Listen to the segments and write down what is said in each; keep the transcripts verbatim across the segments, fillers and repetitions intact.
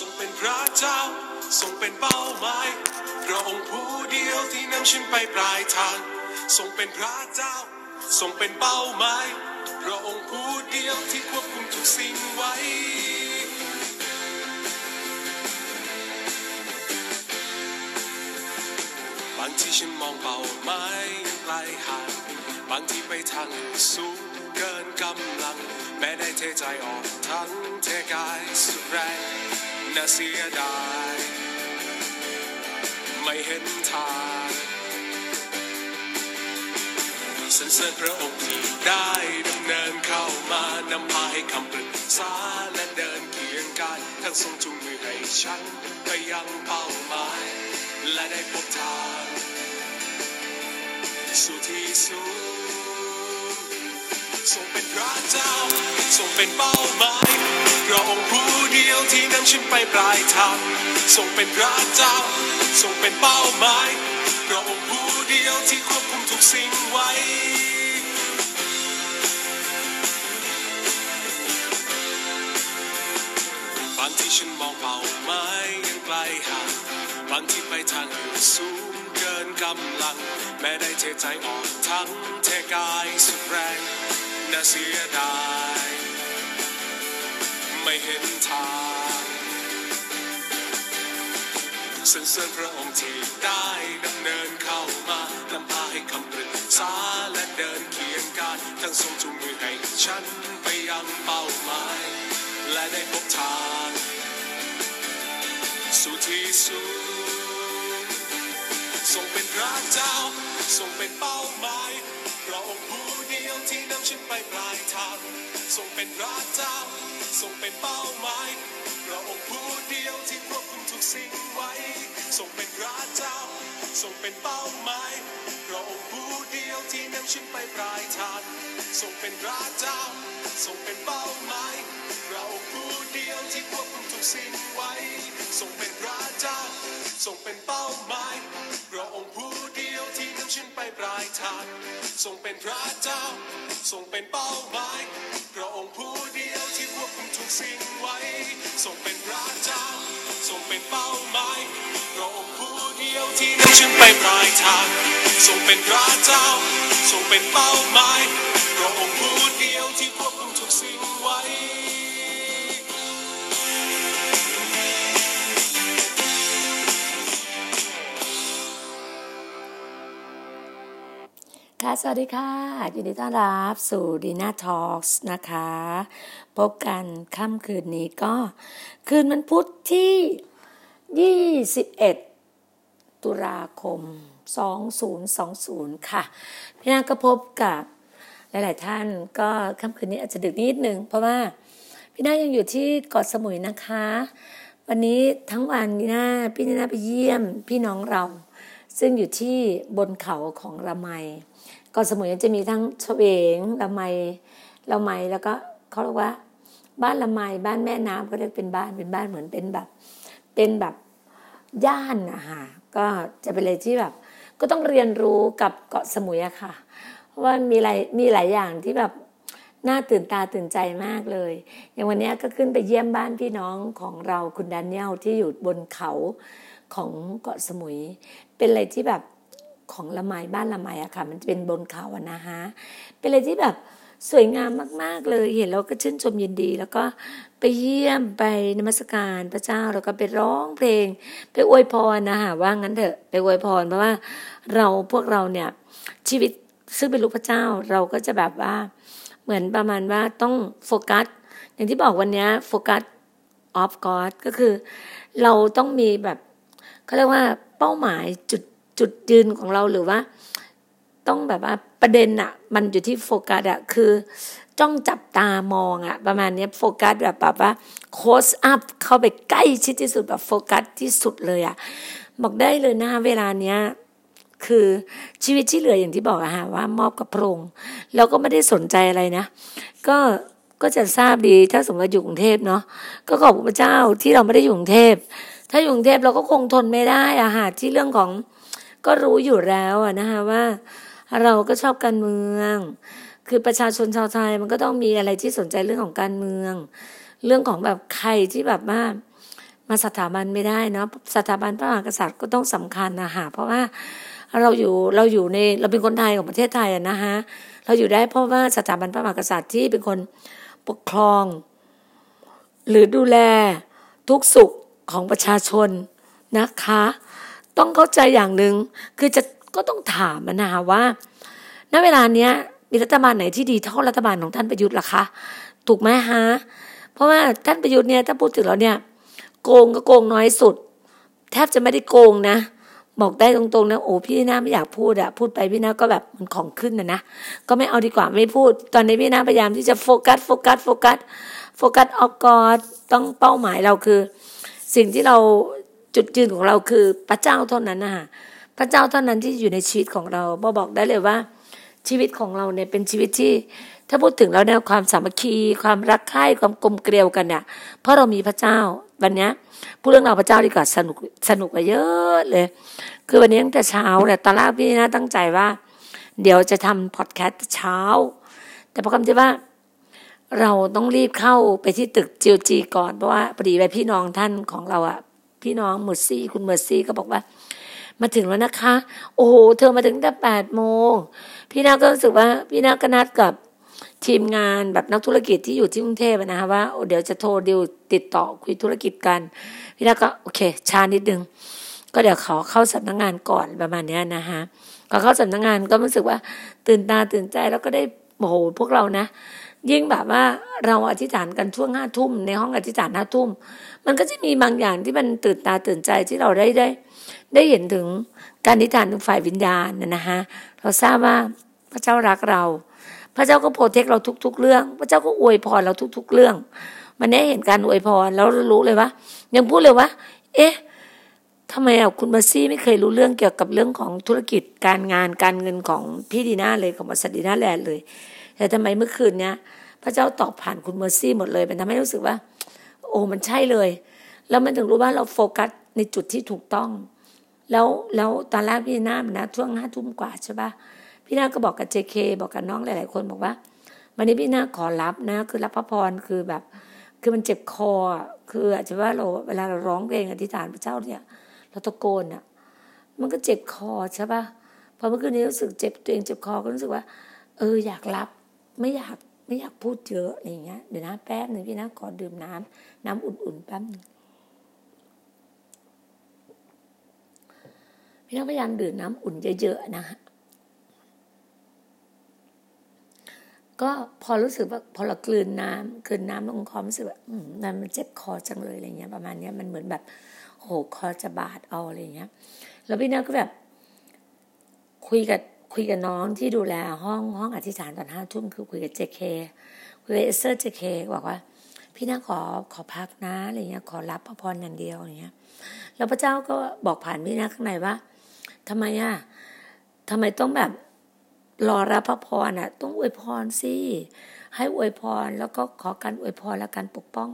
ทรงเป็นพระเจ้าทรงเป็นเป้าหมายพระองค์ผู้เดียวที่นำฉันไปปลายทางทรงเป็นพระเจ้าทรงเป็นเป้าหมายพระองค์ผู้เดียวที่ควบคุมทุกสิ่งไว้บางทีฉันมองเป้าหมายไกลห่างบางทีไปทางสูงเกินกำลังแม้ได้เทใจออกทั้งเทกายสุดแรงน่าเสียดายไม่เห็นทางสรรเสริญพระองค์ที่ได้ดำเนินเข้ามานำพาให้คำปรึกษาและเดินเคียงกันทั้งทรงจูงมือให้ฉันไปยังเป้าหมายและได้พบทางสู่ที่สูงทรงเป็นพระเจ้าทรงเป็นเป้าหมายพระองค์ผู้เดียวที่นำฉันไปปลายทางทรงเป็นพระเจ้าทรงเป็นเป้าหมายพระองค์ผู้เดียวที่ควบคุมทุกสิ่งไว้บางทีฉันมองเป้าหมายยังไกลห่างบางทีไปทางอื่นสูงเกินกำลังแม้ได้เทใจออกทั้งเทกายสุดแรงน่าเสียดายไม่เห็นทางสรรเสริญพระองค์ที่ได้ดำเนินเข้ามานำพาให้คำปรึกษาและเดินเคียงกันทั้งทรงจูงมือให้ฉันไปยังเป้าหมายและได้พบทางสู่ที่สุดทรงเป็นพระเจ้าทรงเป็นเป้าหมายพระองค์ผู้เดียวที่นำฉันไปปลายทางทรงเป็นพระเจ้าทรงเป็นเป้าหมายพระองค์ผู้เดียวที่ควบคุมทุกสิ่งไว้ทรงเป็นพระเจ้าทรงเป็นเป้าหมายพระองค์ผู้เดียวที่นำฉันไปปลายทางทรงเป็นพระเจ้าทรงเป็นเป้าหมายพระองค์ผู้เดียวที่ควบคุมทุกสิ่งไว้ทรงเป็นพระเจ้าทรงเป็นเป้าหมายพระองค์ผู้เดียวที่นำฉันไปปลายทางทรงเป็นพระเจ้าทรงเป็นเป้าหมายพระองค์ผู้เดียวที่ควบคุมทุกสิ่งไว้ทรงเป็นพระเจ้าทรงเป็นเป้าหมายพระองค์ผู้เดียวที่นำฉันไปปลายทางทรงเป็นพระเจ้าทรงเป็นเป้าหมายพระองค์ผู้เดียวที่ควบคุมทุกสิ่งไว้ค่ะสวัสดีค่ะยินดีต้อนรับสู่ดีน่าทอล์กนะคะพบกันค่ำคืนนี้ก็คืนวันพุธที่ยี่สิบเอ็ดตุลาคมสองพันยี่สิบค่ะพี่นาก็พบกับหลายๆท่านก็ค่ำคืนนี้อาจจะดึกนิดนึงเพราะว่าพี่นายังอยู่ที่เกาะสมุยนะคะวันนี้ทั้งวันพี่นาพี่นาไปเยี่ยมพี่น้องเราซึ่งอยู่ที่บนเขาของละไมเกาะสมุยจะมีทั้งเฉวงละไมละไมแล้วก็เขาเรียกว่าบ้านละไมบ้านแม่น้ำก็เรียกเป็นบ้านเป็นบ้านเหมือนเป็นแบบเป็นแบบย่านอะค่ะก็จะเป็นอะไรที่แบบก็ต้องเรียนรู้กับเกาะสมุยอะค่ะเพราะว่ามีหลายมีหลายอย่างที่แบบน่าตื่นตาตื่นใจมากเลยอย่างวันนี้ก็ขึ้นไปเยี่ยมบ้านพี่น้องของเราคุณแดเนียลที่อยู่บนเขาของเกาะสมุยเป็นอะไรที่แบบของละไมบ้านละไมอะค่ะมันจะเป็นบนเขาอะนะฮะเป็นอะไรที่แบบสวยงามมากๆเลยเห็นแล้วก็ชื่นชมยินดีแล้วก็ไปเยี่ยมไปนมัสการพระเจ้าแล้วก็ไปร้องเพลงไปอวยพรนะฮะว่างั้นเถอะไปอวยพรเพราะว่าเราพวกเราเนี่ยชีวิตซึ่งเป็นลูกพระเจ้าเราก็จะแบบว่าเหมือนประมาณว่าต้องโฟกัสอย่างที่บอกวันนี้โฟกัสออฟกอดก็คือเราต้องมีแบบเขาเรียกว่าเป้าหมายจุดจุดยืนของเราหรือว่าต้องแบบว่าประเด็นอะมันอยู่ที่โฟกัสอะคือจ้องจับตามองอะประมาณนี้โฟกัสแบบแบบว่าโคสอัพเข้าไปใกล้ชิดที่สุดแบบโฟกัสที่สุดเลยอะบอกได้เลยนะเวลาเนี้ยคือชีวิตที่เหลืออย่างที่บอกอะฮะว่ามอบกับพระองค์เราก็ไม่ได้สนใจอะไรนะก็ก็จะทราบดีถ้าสมมติว่าอยู่กรุงเทพเนาะก็ขอบคุณพระเจ้าที่เราไม่ได้อยู่กรุงเทพถ้าอยู่กรุงเทพเราก็คงทนไม่ได้อะฮะที่เรื่องของก็รู้อยู่แล้วอะนะคะว่าเราก็ชอบการเมืองคือประชาชนชาวไทยมันก็ต้องมีอะไรที่สนใจเรื่องของการเมืองเรื่องของแบบใครที่แบบว่า มาสถาบันไม่ได้เนาะสถาบันพระมหากษัตริย์ก็ต้องสำคัญนะคะเพราะว่าเราอยู่เราอยู่ในเราเป็นคนไทยของประเทศไทยอะนะคะเราอยู่ได้เพราะว่าสถาบันพระมหากษัตริย์ที่เป็นคนปกครองหรือดูแลทุกสุขของประชาชนนะคะต้องเข้าใจอย่างหนึ่งคือจะก็ต้องถามมันนะคะว่าณเวลาเนี้ยมีรัฐบาลไหนที่ดีเท่ารัฐบาลของท่านประยุทธ์ล่ะคะถูกไหมฮะเพราะว่าท่านประยุทธ์เนี่ยถ้าพูดถึงแล้วเนี่ยโกงก็โกงน้อยสุดแทบจะไม่ได้โกงนะบอกได้ตรงๆนะโอ้พี่หน้าไม่อยากพูดอะพูดไปพี่หน้าก็แบบมันของขึ้นนะนะก็ไม่เอาดีกว่าไม่พูดตอนนี้พี่หน้าพยายามที่จะโฟกัสโฟกัสโฟกัสโฟกัสออกกอดต้องเป้าหมายเราคือสิ่งที่เราจุดยืนของเราคือพระเจ้าเท่านั้นนะคะพระเจ้าเท่านั้นที่อยู่ในชีวิตของเราบอกได้เลยว่าชีวิตของเราเนี่ยเป็นชีวิตที่ถ้าพูดถึงแล้วเนี่ยความสามัคคีความรักใคร่ความกลมเกลียวกันเนี่ยเพราะเรามีพระเจ้าวันนี้พูดเรื่องเราพระเจ้าดีกว่าสนุกสนุกกว่าเยอะเลยคือวันนี้ตั้งแต่เช้าเนี่ยตอนแรกพี่นะตั้งใจว่าเดี๋ยวจะทำพอดแคสต์เช้าแต่พอคำที่ว่าเราต้องรีบเข้าไปที่ตึกจีโอจีก่อนเพราะว่าพอดีไปพี่น้องท่านของเราอะพี่น้องเมอร์ซี่คุณเมอร์ซี่ก็บอกว่ามาถึงแล้วนะคะโอ้โหเธอมาถึงตั้งแต่แปดโมงพี่นาก็รู้สึกว่าพี่นาก็นัดกับทีมงานแบบนักธุรกิจที่อยู่ที่กรุงเทพนะคะว่าเดี๋ยวจะโทรดิวติดต่อคุยธุรกิจกันพี่นาก็โอเคช้านิดนึงก็เดี๋ยวขอเข้าสำนักงานก่อนประมาณนี้นะคะก็เข้าสำนักงานก็รู้สึกว่าตื่นตาตื่นใจแล้วก็ได้โอ้โหพวกเรานะยิ่งแบบว่าเราอธิษฐานกันช่วงห้าทุ่มในห้องอธิษฐานห้าทุ่มมันก็จะมีบางอย่างที่มันตื่นตาตื่นใจที่เราได้ได้ได้เห็นถึงการอธิษฐานถึงฝ่ายวิญญาณนะฮะเราทราบว่าพระเจ้ารักเราพระเจ้าก็โปรเทคเราทุกๆเรื่องพระเจ้าก็อวยพรเราทุกๆเรื่องมันได้เห็นการอวยพรแล้วรู้เลยว่ายังพูดเลยว่าเอ๊ะทำไมอ่ะคุณมาซี่ไม่เคยรู้เรื่องเกี่ยวกับเรื่องของธุรกิจการงานการเงินของพี่ดีน่าเลยของบริษัทดีน่าแลนด์เลยแต่ทำไมเมื่อคืนเนี้ยพระเจ้าตอบผ่านคุณเมอร์ซี่หมดเลยมันทำให้รู้สึกว่าโอ้มันใช่เลยแล้วมันถึงรู้ว่าเราโฟกัสในจุดที่ถูกต้องแล้วแล้วตอนแรกพี่น้านะช่วงห้าทุ่มกว่าใช่ป่ะพี่น้าก็บอกกับเจเคบอกกับน้องหลายๆคนบอกว่าวันนี้พี่น้าขอรับนะคือรับพระพรคือแบบคือมันเจ็บคอคืออาจจะว่าเราเวลาเราร้องเพลงอธิษฐานพระเจ้าเนี่ยเราตะโกนอ่ะมันก็เจ็บคอใช่ป่ะพอเมื่อคืนนี้รู้สึกเจ็บตัวเองเจ็บคอก็รู้สึกว่าเอออยากรับไม่อยากไม่อยากพูดเยอะอะไรอย่างเงี้ยเดี๋ยวนะแป๊บหนึ่งพี่นะขอดื่มน้ำน้ำอุ่นๆแป๊บนึงพี่นะพยายามดื่มน้ำอุ่นเยอะๆนะก็พอรู้สึกว่าพอเรากลืนน้ำกลืนน้ำลงคอรู้สึกว่ามันเจ็บคอจังเลยอะไรเงี้ยประมาณเนี้ยมันเหมือนแบบโหคอจะบาดเอาอะไรเงี้ยแล้วพี่นะก็แบบคุยกับคุยกับน้องที่ดูแลห้องห้องอธิษฐานตอนห้าทุ่มคือคุยกับเจเคคุยกับเอสเซอร์เจเคบอกว่าพี่น่าขอขอพักนะอะไรเงี้ยขอรับพระพรอย่างเดียวอย่างเงี้ยแล้วพระเจ้าก็บอกผ่านพี่น่าข้างในว่าทำไมอ่ะทำไมต้องแบบรอรับพระพรอ่ะต้องอวยพรสิให้อวยพรแล้วก็ขอการอวยพรและการปกป้อง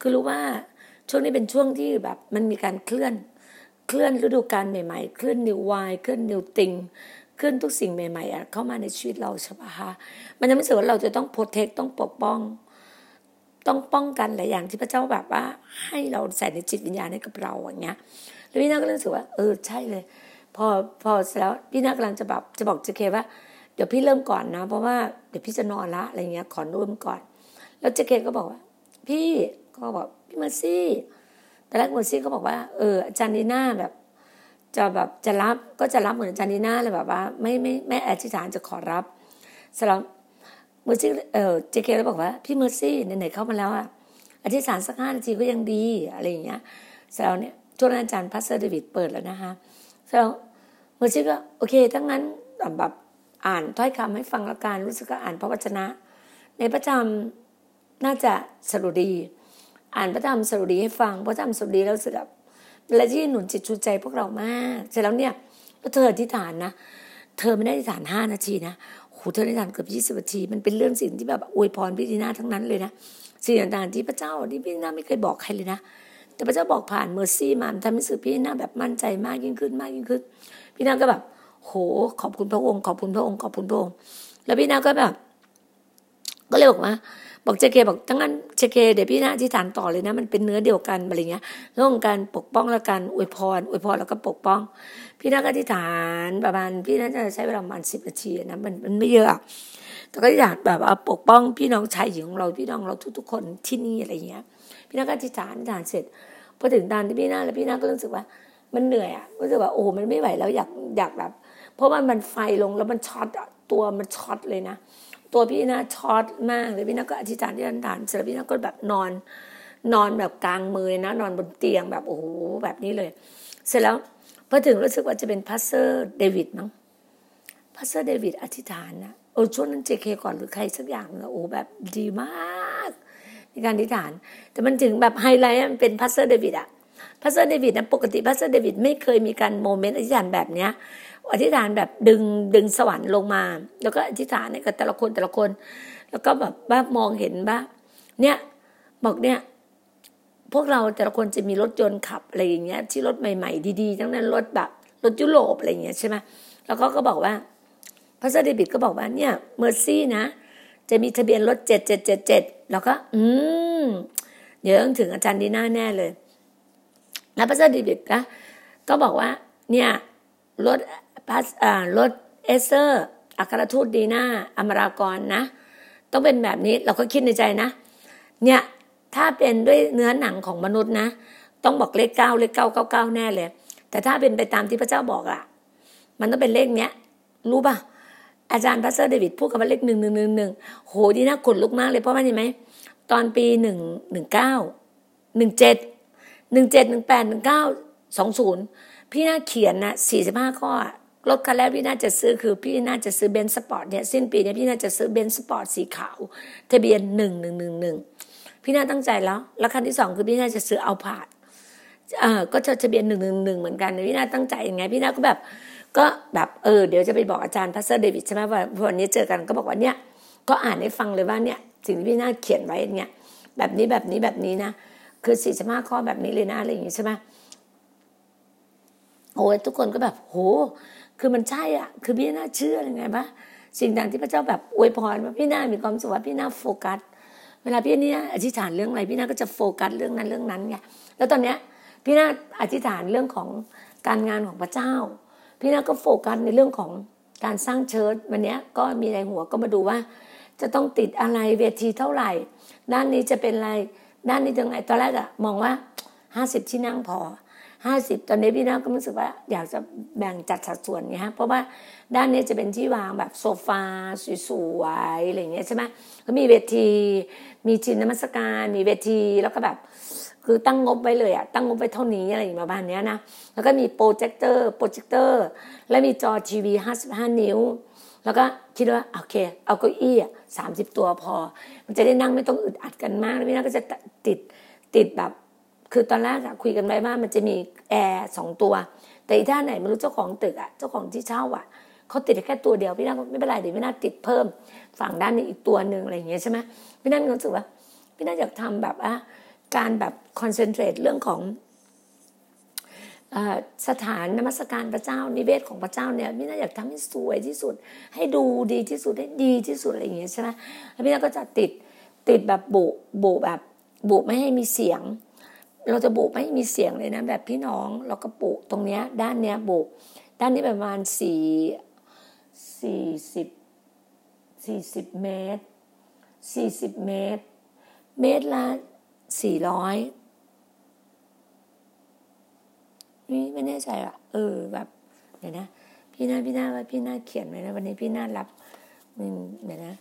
คือรู้ว่าช่วงนี้เป็นช่วงที่แบบมันมีการเคลื่อนเคลื่อนฤดูกาลใหม่ๆเคลื่อนนิวไวเคลื่อนนิวติงขึ้นทุกสิ่งใหม่ๆเข้ามาในชีวิตเราใช่ป่ะคะมันจะไม่เสียว่าเราจะต้องโปรเทคต้องปกป้องต้องป้องกันหลายอย่างที่พระเจ้าแบบว่าให้เราใส่ในจิตวิญญาณให้กับเราอย่างเงี้ยแล้วพี่นาก็รู้สึกว่าเออใช่เลยพอพอแล้วพี่นากำลังจะแบบจะบอกเจเคว่าเดี๋ยวพี่เริ่มก่อนนะเพราะว่าเดี๋ยวพี่จะนอนละอะไรเงี้ยขอเริ่มก่อนแล้วเจเคก็บอกว่าพี่ก็บอกพี่เมอร์ซี่แต่แรกเมอร์ซี่ก็บอกว่าเอออาจารย์นีน่าแบบจะแบบจะรับก็จะรับเหมือนอาจารย์นีน่าเลยแบบว่าไม่ไม่ไม่อธิษฐานจะขอรับสำหรับเมอร์ซี่เออเจเคเลยบอกว่าพี่เมอร์ซี่ไหนๆเข้ามาแล้วอ่ะอธิษฐานสักห้านาทีก็ยังดีอะไรอย่างเงี้ยสำหรับเนี่ยช่วงนั้นอาจารย์พัสเซอร์เดวิดเปิดแล้วนะคะสำหรับเมอร์ซี่ก็โอเคทั้งนั้นแบบอ่านถ้อยคำให้ฟังละกันรู้สึกก็อ่านพระวจนะในพระธรรมน่าจะสรุดีอ่านพระธรรมสรุดีให้ฟังพระธรรมสรุดีแล้วรู้สึกแบบและที่หนุนจิตชูใจพวกเรามากเสร็จแล้วเนี่ยแล้วเธออธิษฐานนะเธอไม่ได้อธิษฐานห้านาทีนะโหเธออธิษฐานเกือบยี่สิบนาทีมันเป็นเรื่องสิ่งที่แบบอวยพรพี่ดีน่าทั้งนั้นเลยนะสิ่งต่างๆที่พระเจ้าที่พี่ดีน่าไม่เคยบอกใครเลยนะแต่พระเจ้าบอกผ่านเมอร์ซี่มาทำให้สื่อพี่ดีน่าแบบมั่นใจมากยิ่งขึ้นมากยิ่งขึ้นพี่ดีน่าก็แบบโหขอบคุณพระองค์ขอบคุณพระองค์ขอบคุณพระองค์แล้วพี่ดีน่าก็แบบก็เลยบอกว่า บอกเจเคบอกทั้งนั้นเจเคเดี๋ยวพี่นะที่ฐานต่อเลยนะมันเป็นเนื้อเดียวกันอะไรเงี้ยเรื่องการปกป้องและการอวยพรอวยพรแล้วก็ปกป้องพี่นะก็ที่ฐานประมาณพี่นะจะใช้เวลาประมาณสิบนาทีนะมันมันไม่เยอะแต่ก็อยากแบบเอาปกป้องพี่น้องชายหญิงของเราพี่น้องเราทุกๆคนที่นี่อะไรเงี้ยพี่นะก็ที่ฐานฐานเสร็จพอถึงฐานที่พี่นะแล้วพี่นะก็รู้สึกว่ามันเหนื่อยอ่ะรู้สึกว่าโอ้มันไม่ไหวแล้วอยากอยากแบบเพราะว่ามันไฟลงแล้วมันช็อตตัวมันช็อตเลยนะตัวพี่นะช็อตมากเลยพี่นะก็อธิษฐานที่อธิษฐานเสร็จแล้วพี่นะก็แบบนอนนอนแบบกลางมือนะนอนบนเตียงแบบโอ้โหแบบนี้เลยเสร็จแล้วพอถึงรู้สึกว่าจะเป็นพาสเตอร์เดวิดมั้งพาสเตอร์เดวิดอธิษฐานนะโอ้ช่วงนั้นเจเคก่อนหรือใครสักอย่างนะโอ้แบบดีมากในการอธิษฐานแต่มันถึงแบบไฮไลท์มันเป็นพาสเตอร์เดวิดอะพาสเตอร์เดวิดนะปกติพาสเตอร์เดวิดไม่เคยมีการโมเมนต์อธิษฐานแบบเนี้ยอธิษฐานแบบดึงดึงสวรรค์ลงมาแล้วก็อธิษฐานเนี่ยกับแต่ละคนแต่ละคนแล้วก็แบบว่ามองเห็นว่าเนี่ยบอกเนี่ยพวกเราแต่ละคนจะมีรถยนต์ขับอะไรอย่างเงี้ยที่รถใหม่ๆดีๆทั้งนั้นรถแบบรถยุโรปอะไรอย่างเงี้ยใช่ไหมแล้วก็ก็บอกว่าพระเจ้าเดวิดก็บอกว่าเนี่ยเมอร์ซี่นะจะมีทะเบียนรถเจ็ดเจ็ดเจ็ดเจ็ดแล้วก็อืมเดี๋ยวถึงอาจารย์ดีน่าแน่เลยแล้วพระเจ้าเดวิดนะก็บอกว่าเนี่ยรถพัสอ่ารถเอเซอร์อัครทูตดีน่าอมรากรนะต้องเป็นแบบนี้เราก็คิดในใจนะเนี่ยถ้าเป็นด้วยเนื้อหนังของมนุษย์นะต้องบอกเลขเก้าเลขเก้าเก้าเก้าแน่เลยแต่ถ้าเป็นไปตามที่พระเจ้าบอกอะมันต้องเป็นเลขเนี้ยรู้ป่ะอาจารย์พัสเตอร์เดวิดพูดคำว่าเลขหนึ่งหนึ่งหนึ่งหนึ่งโหดีน่าขนลุกมากเลยเพราะว่าเห็นไหมตอนปีหนึ่งหนึ่งเก้าหนึ่งเจ็ดหนึ่งเจ็ดหนึ่งแปดหนึ่งเก้าสองศูนย์พี่น่าเขียนนะสี่สิบห้าข้อรถคันแรกพี่น่าจะซื้อคือพี่น่าจะซื้อเบนซ์สปอร์ตเนี่ยสิ้นปีเนี่ยพี่น่าจะซื้อเบนซ์สปอร์ตสีขาวทะเบียนหนึ่งหนึ่งหนึ่งหนึ่งพี่น่าตั้งใจแล้วแล้วคันที่สองคือพี่น่าจะซื้อเอาพาดเออก็จะทะเบียนหนึ่งหนึ่งหนึ่งเหมือนกันพี่น่าตั้งใจยังไงพี่น่าก็แบบก็แบบเออเดี๋ยวจะไปบอกอาจารย์พาสเตอร์เดวิดใช่ไหมว่าวันนี้เจอกันก็บอกว่าเนี่ยก็อ่านให้ฟังเลยว่าเนี่ยสิ่งที่พี่น่าเขียนไว้เนี่ยแบบนี้แบบนี้แบบนี้นะคือสี่สิบห้าข้อแบบนี้เลยนะอะไรอย่างงี้ใช่ไหมโอ้ยทุกคนก็แบบโหคือมันใช่อ่ะคือพี่น่าเชื่อยังไงปะสิ่งต่างที่พระเจ้าแบบอวยพรว่าพี่น่ามีความสุขว่าพี่น่าโฟกัสเวลาพี่นี่อธิษฐานเรื่องอะไรพี่น่าก็จะโฟกัสเรื่องนั้นเรื่องนั้นไงแล้วตอนเนี้ยพี่น่าอธิษฐานเรื่องของการงานของพระเจ้าพี่น่าก็โฟกัสในเรื่องของการสร้างเชิร์ชวันเนี้ยก็มีในหัวก็มาดูว่าจะต้องติดอะไรเวทีเท่าไหร่ด้านนี้จะเป็นอะไรด้านนี้ยังไงตอนแรกอะมองว่าห้าสิบที่นั่งพอห้าสิบตอนนี้พี่น้าก็รู้สึกว่าอยากจะแบ่งจัดสัดส่วนไงฮะเพราะว่าด้านนี้จะเป็นที่วางแบบโซฟาสวยๆอะไรอย่างเงี้ยใช่ไหมก็มีเวทีมีชินนมัสการมีเวทีแล้วก็แบบคือตั้งงบไว้เลยอะตั้งงบไว้เท่านี้อะไรอย่างประมาณเนี้ยนะแล้วก็มีโปรเจคเตอร์โปรเจคเตอร์และมีจอทีวีห้าสิบห้านิ้วแล้วก็คิดว่าโอเคเอาเก้าอี้อะสามสิบตัวพอมันจะได้นั่งไม่ต้องอึดอัดกันมากแล้วพี่น้าก็จะติดติดแบบคือตอนแรกอะคุยกันไว้ว่ามันจะมีแอร์สองตัวแต่อีท่าไหนไม่รู้เจ้าของตึกอะเจ้าของที่เช่าอะเขาติดแค่ตัวเดียวพี่น่าไม่เป็นไรเดี๋ยวพี่น่าติดเพิ่มฝั่งด้านนี้อีกตัวหนึ่งอะไรอย่างเงี้ยใช่ไหมพี่น่ารู้สึกว่าพี่น่าอยากทำแบบอะการแบบคอนเซนเทรตเรื่องของสถานนมัสการพระเจ้านิเวศของพระเจ้าเนี่ยพี่น่าอยากทำให้สวยที่สุดให้ดูดีที่สุดให้ดีที่สุดอะไรอย่างเงี้ยใช่ไหมแล้วพี่น่าก็จะติดติดแบบบุบุแบบบุไม่ให้มีเสียงเราจะบุไม่มีเสียงเลยนะแบบพี่น้องเราก็ปุตรงเนี้ยด้านเนี้ยบุด้านนี้ประมาณสี่สี่สิบสี่สิบเมตรสี่สิบเมตรเมตรละสี่ร้อยนี่ไม่แน่ใจอ่ะเออแบบเดี๋ยวนะพี่น่าพี่น่าว่าพี่น่าเขียนไว้นะวันนี้พี่น่ารับอืมเดี๋ยวนะ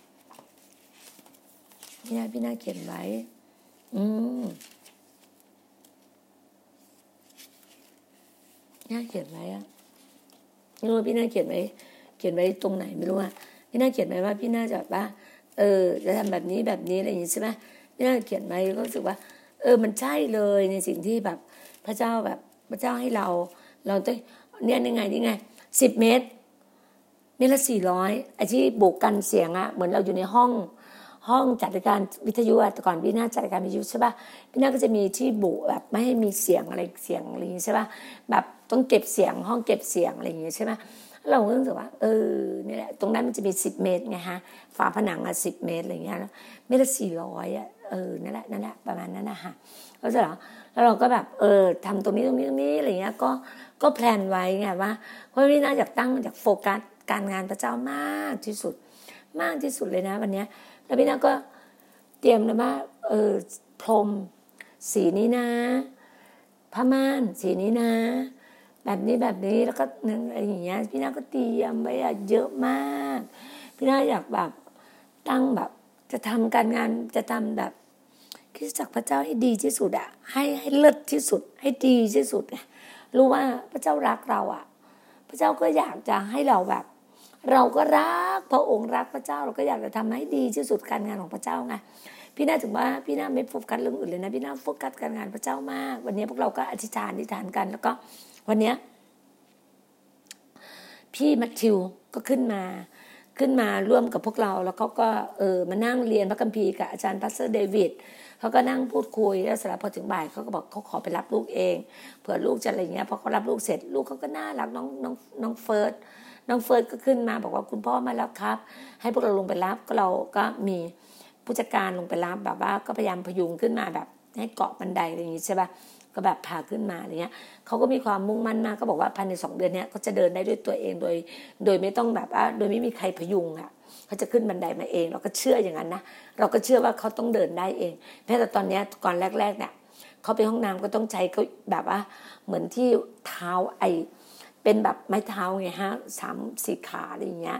พี่น่าพี่น่าเขียนไว้อืมน่าเขียนไว้อะไม่รู้ว่าพี่น่าเขียนไว้เขียนไว้ตรงไหนไม่รู้อะพี่น่าเขียนไว้ว่าพี่น่าจะแบบว่าเออจะทำแบบนี้แบบนี้อะไรอย่างนี้ใช่ไหมพี่น่าเขียนไว้ก็รู้สึกว่าเออมันใช่เลยในสิ่งที่แบบพระเจ้าแบบพระเจ้าให้เราเราต้องเนี่ยยังไงยังไงสิบเมตรเมตรละสี่ร้อยไอ้ที่บุกกันเสียงอะเหมือนเราอยู่ในห้องห้องจัดการวิทยุอะแต่ก่อนพี่น่าจัดการวิทยุใช่ป่ะพี่น่าก็จะมีที่บุแบบไม่ให้มีเสียงอะไรเสียงอะไรอย่างนี้ใช่ป่ะแบบต้องเก็บเสียงห้องเก็บเสียงอะไรอย่างเงี้ยใช่ไหม เราก็รู้สึกว่าเออนี่แหละตรงนั้นมันจะมีสิบเมตรไงฮะฝาผนังอ่ะสิบเมตรอะไรเงี้ยแล้วเมตรละสี่ร้อยอ่ะเออนั่นแหละนั่นแหละประมาณนั้นนะคะเข้าใจเหรอแล้วเราก็แบบเออทำตรงนี้ตรงนี้ตรงนี้อะไรเงี้ยก็ก็แพลนไว้ไงว่าเพราะนี่น่าอยากตั้งอยากโฟกัสการงานพระเจ้ามากที่สุดมากที่สุดเลยนะวันนี้แล้วพี่น้าก็เตรียมนะว่าเออพรมสีนี้นะผ้าม่านสีนี้นะแบบนี้แบบนี้แล้วก็อะไรอย่างเงี้ยพี่น้าก็เตรียมไว้เยอะมากพี่น้าอยากแบบตั้งแบบจะทำการงานจะทำแบบคริสตจักรพระเจ้าให้ดีที่สุดอะให้ให้เลิศที่สุดให้ดีที่สุดไงรู้ว่าพระเจ้ารักเราอะพระเจ้าก็อยากจะให้เราแบบเราก็รักพระองค์รักพระเจ้าเราก็อยากจะทำให้ดีที่สุดการงานของพระเจ้าไงพี่น่าถึงว่าพี่น่าไม่โฟกัสเรื่องอื่นเลยนะพี่น่าโฟกัสการงานพระเจ้ามากวันนี้พวกเราก็อธิษฐานอธิษฐานกันแล้วก็วันนี้พี่มัทธิวก็ขึ้นมาขึ้นมาร่วมกับพวกเราแล้วเขาก็เออมานั่งเรียนพระคัมภีร์กับอาจารย์พัสเตอร์เดวิดเขาก็นั่งพูดคุยแล้วสารพอถึงบ่ายเขาก็บอกเขาขอไปรับลูกเองเผื่อลูกจะอะไรเงี้ยพอเขารับลูกเสร็จลูกเขาก็น่ารักน้องน้องน้องเฟิร์สน้องเฟิร์สก็ขึ้นมาบอกว่าคุณพ่อมาแล้วครับให้พวกเราลงไปรับก็เราก็มีผู้จัดการลงไปรับแบบว่าก็พยายามพยุงขึ้นมาแบบให้เกาะบันไดอะไรอย่างงี้ใช่ป่ะก็แบบพาขึ้นมาอะไรเงี้ยเขาก็มีความมุ่งมั่นมากก็บอกว่าภายในสองเดือนเนี้ยก็จะเดินได้ด้วยตัวเองโดยโดยไม่ต้องแบบว่าโดยไม่มีใครพยุงอ่ะเขาจะขึ้นบันไดมาเองเราก็เชื่ออย่างนั้นนะเราก็เชื่อว่าเขาต้องเดินได้เองแม้แต่ตอนเนี้ยก่อนแรกๆเนี่ยเขาไปห้องน้ำก็ต้องใช้ก็แบบว่าเหมือนที่เท้าไอเป็นแบบไม้เท้าไงฮะสามสี่ขาอะไรอย่างเงี้ย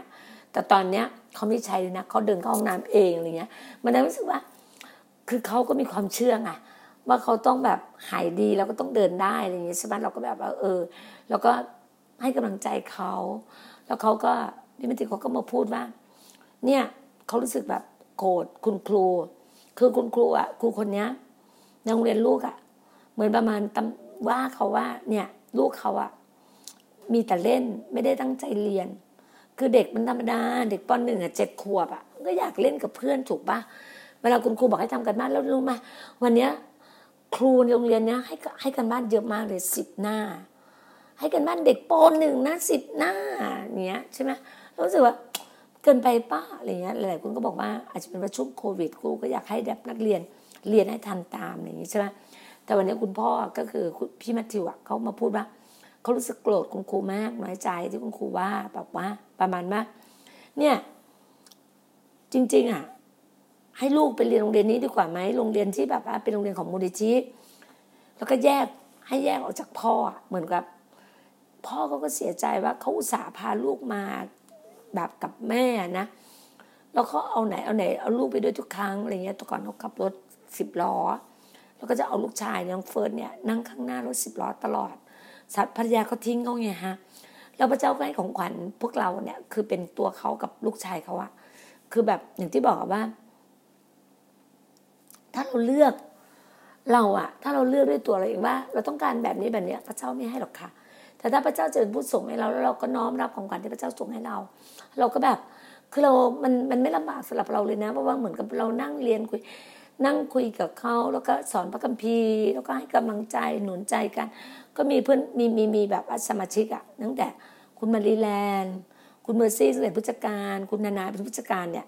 แต่ตอนเนี้ยเขาไม่ใช้เลยนะเขาเดินเข้าห้องน้ำเองอะไรเงี้ยมันรู้สึกว่าคือเขาก็มีความเชื่อไงว่าเขาต้องแบบหายดีแล้วก็ต้องเดินได้อะไรอย่างเงี้ยใช่ไหมเราก็แบบว่าเออแล้วก็ให้กำลังใจเขาแล้วเขาก็พี่มิติเขาก็มาพูดว่าเนี่ยเขารู้สึกแบบโกรธคุณครูคือคุณครูอ่ะครูคนเนี้ยในโรงเรียนลูกอ่ะเหมือนประมาณว่าเขาว่าเนี่ยลูกเขาอ่ะมีแต่เล่นไม่ได้ตั้งใจเรียนคือเด็กมันธรรมดาเด็กปหนึ่งอ่ะเจ็ดขวบอ่ะก็อยากเล่นกับเพื่อนถูกป่ะเวลาคุณครูบอกให้ทำกันบ้านแล้วรู้ไหมวันเนี้ยครูโรงเรียนเนี้ยให้ให้กันบ้านเยอะมากเลยสิบหน้าให้กันบ้านเด็กปหนึ่งนะสิบหน้าเนี้ยใช่ไหมรู้สึกว่าเกินไปป้าอะไรเงี้ยหลายๆคนก็บอกว่าอาจจะเป็นว่าช่วงโควิดครูก็อยากให้แบบนักเรียนเรียนให้ทันตามอะไรอย่างงี้ใช่ไหมแต่วันนี้คุณพ่อก็คือพี่มัทธิวเขามาพูดว่าเขารู้สึกโกรธคุณครูมากน้อยใจที่คุณครูว่าแบบว่าประมาณว่าเนี่ยจริงๆอ่ะให้ลูกไปเรียนโรงเรียนนี้ดีกว่าไหมโรงเรียนที่แบบว่าเป็นโรงเรียนของมูลนิธิแล้วก็แยกให้แยกออกจากพ่อเหมือนกับพ่อเขาก็เสียใจว่าเขาอุตส่าห์พาลูกมาแบบกับแม่นะแล้วเขาเอาไหนเอาไหนเอาลูกไปด้วยทุกครั้งอะไรเงี้ยแต่ก่อนเขาขับรถสิบล้อแล้วก็จะเอาลูกชายน้องเฟิร์สเนี่ยนั่งข้างหน้ารถสิบล้อตลอดสัตว์ภรรยาเขาทิ้งเขาไงฮะแล้วพระเจ้าก็ให้ของขวัญพวกเราเนี่ยคือเป็นตัวเขากับลูกชายเขาอะคือแบบอย่างที่บอกว่าถ้าเราเลือกเราอะถ้าเราเลือกด้วยตัวเราเองว่าเราต้องการแบบนี้แบบนี้พระเจ้าไม่ให้หรอกค่ะแต่ถ้าพระเจ้าจะเป็นผู้ส่งให้เราแล้วเราก็น้อมรับของขวัญที่พระเจ้าส่งให้เราเราก็แบบคือเรามันมันไม่ลำบากสำหรับเราเลยนะเพราะว่าเหมือนกับเรานั่งเรียนคุยนั่งคุยกับเขาแล้วก็สอนพระคัมภีร์แล้วก็ให้กำลังใจหนุนใจกันก็มีเพื่อนมีมีมีแบบสมาชิกอะตั้งแต่คุณมารีแลนด์คุณเมอร์ซี่เป็นผู้จัดการคุณนานาเป็นผู้จัดการเนี่ย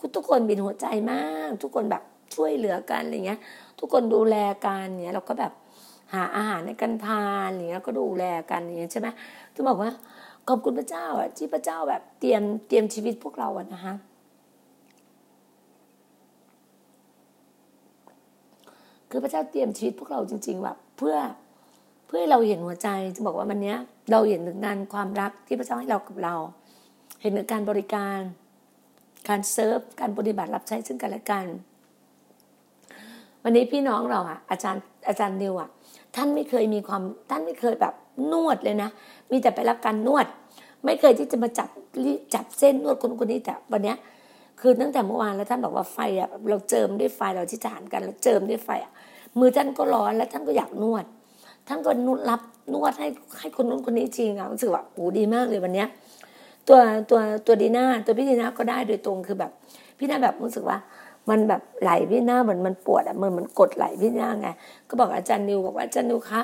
คุณทุกคนมีหัวใจมากทุกคนแบบช่วยเหลือกันอะไรเงี้ยทุกคนดูแลกันเนี่ยเราก็แบบหาอาหารให้กันทานอย่างเงี้ยก็ดูแลกันอย่างเงี้ยใช่ไหมที่บอกว่าขอบคุณพระเจ้าอ่ะที่พระเจ้าแบบเตรียมเตรียมชีวิตพวกเราอ่ะนะฮะคือพระเจ้าเตรียมชีวิตพวกเราจริงๆแบบเพื่อเพื่อเราเห็นหัวใจจะบอกว่าวันเนี้ยเราเห็นถึงงานความรักที่พระเจ้าให้เรากับเราเห็นถึงการบริการการเซิร์ฟการปฏิบัติรับใช้ซึ่งกันและกันวันนี้พี่น้องเราอ่ะอาจารย์อาจารย์นิวอ่ะท่านไม่เคยมีความท่านไม่เคยแบบนวดเลยนะมีแต่ไปรับการนวดไม่เคยที่จะมาจับจับเส้นนวดคนคนนี้แต่วันนี้คือตั้งแต่เมื่อวานแล้วท่านบอกว่าไฟอ่ะเราเจิมด้วยไฟเราที่ฐานกันเราเจิมด้วยไฟอ่ะมือท่านก็ร้อนแล้วท่านก็อยากนวดท่านก็นวดรับนวดให้ให้คนนู้นคนนี้จริงอ่ะรู้สึกว่าโอ้ดีมากเลยวันนี้ตัวตัวตัวดีน่าตัวพี่ดีน่าก็ได้โดยตรงคือแบบพี่น่าแบบรู้สึกว่ามันแบบไหลพี่หน้าเหมือนมันปวดอ่ะมันมันกดไหลพี่หน้าไงก็บอกอาจารย์นิวบอกว่าอาจารย์นิวคะ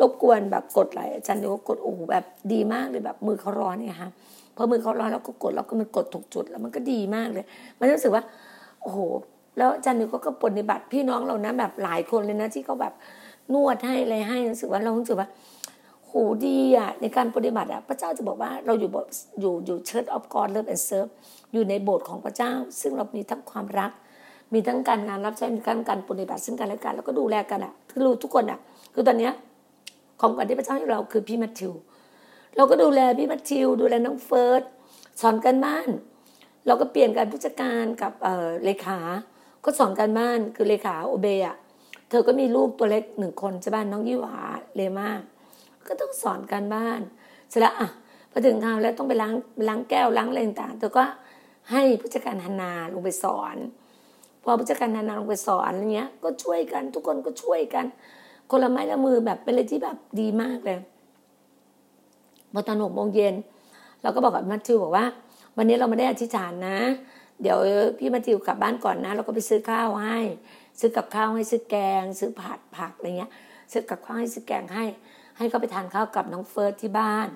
รบกวนแบบกดไหลอาจารย์ดูกดโอ้โหแบบดีมากเลยแบบมือเขาร้อนเนี่ยค่ะพอมือเขาร้อนแล้วก็กดแล้วก็มันกดถูกจุดแล้วมันก็ดีมากเลยมันรู้สึกว่าโอ้โหแล้วอาจารย์ดูก็ปฏิบัติพี่น้องเรานะแบบหลายคนเลยนะที่เขาแบบนวดให้อะไรให้รู้สึกว่าเรารู้สึกว่าโหดีอ่ะในการปฏิบัติอ่ะพระเจ้าจะบอกว่าเราอยู่อยู่อยู่เชิร์ชออฟกอดเลิฟแอนด์เซิร์ฟอยู่ในโบสถ์ของพระเจ้าซึ่งเรามีทั้งความรักมีทั้งการงานรับใช้มีทั้งการปฏิบัติซึ่งกันและกันแล้วก็ดูแลกันอ่ะคือทุกคนอ่ะคือตอนเนี้ยของขวัญที่พระเจ้าให้เราคือพี่แมทธิวเราก็ดูแลพี่แมทธิวดูแลน้องเฟิร์สสอนการบ้านเราก็เปลี่ยนการผู้จัดการกับเอ่อเลขาก็สอนการบ้านคือเลขาโอเบอ่ะเธอก็มีลูกตัวเล็กหนึ่งคนใช่ป่ะน้องยี่หวาเลม่าก็ต้องสอนการบ้านเสร็จแล้วอ่ะพอถึงคราวแล้วต้องไปล้างล้างแก้วล้างอะไรต่างๆเธอก็ให้ผู้จัดการฮันนาลงไปสอนพอผู้จัดการฮันนาลงไปสอนอะไรเงี้ยก็ช่วยกันทุกคนก็ช่วยกันคนละไม้ละมือแบบเป็นอะไรที่แบบดีมากเลยพอตอนหกโมงเย็นเราก็บอกกับมัทธิวบอกว่าวันนี้เราไม่ได้อธิษฐานนะเดี๋ยวพี่มัทธิวกลับบ้านก่อนนะเราก็ไปซื้อข้าวให้ซื้อกับข้าวให้ซื้อแกงซื้อผัดผักอะไรเงี้ยซื้อกับข้าวให้ซื้อแกงให้ให้เขาไปทานข้าวกับน้องเฟิร์สที่บ้าน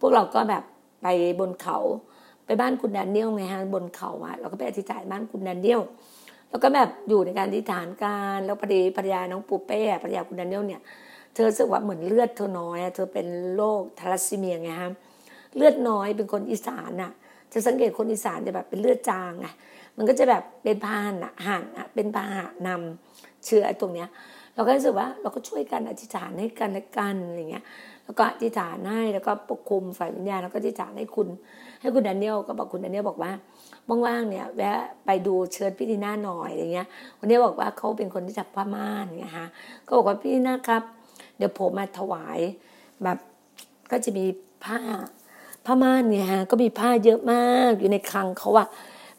พวกเราก็แบบไปบนเขาไปบ้านคุณแดเนียลไงฮะบนเขาอะเราก็ไปอธิษฐานบ้านคุณแดเนียลแล้วก็แบบอยู่ในการอธิษฐานกันแล้วพอดีภรรยาน้องปูเป้ภรรยาคุณแดเนียลเนี่ยเธอรู้สึกว่าเหมือนเลือดเธอน้อยเธอเป็นโรคทาลัสซีเมียไงฮะเลือดน้อยเป็นคนอีสานอะจะสังเกตคนอีสานจะแบบเป็นเลือดจางไงมันก็จะแบบเป็นพาหนะหันอะเป็นพาหะนำเชื้อตรงเนี้ยเราก็รู้สึกว่าเราก็ช่วยกันอธิษฐานให้กันและกันอะไรเงี้ยแล้วก็อธิษฐานให้แล้วก็ปกคุมฝ่ายวิญญาณแล้วก็อธิษฐานให้คุณให้คุณแดเนียลก็บอกคุณแดเนียลบอกว่าว่างๆเนี่ยแวะไปดูเชิญพี่ดีน่าหน่อยอะไรเงี้ยวันนี้บอกว่าเขาเป็นคนที่จับผ้าม่านไงฮะก็บอกว่าพี่ดีน่าครับเดี๋ยวผมมาถวายแบบก็จะมีผ้าผ้าม่านไงฮะก็มีผ้าเยอะมากอยู่ในคลังเขาอะ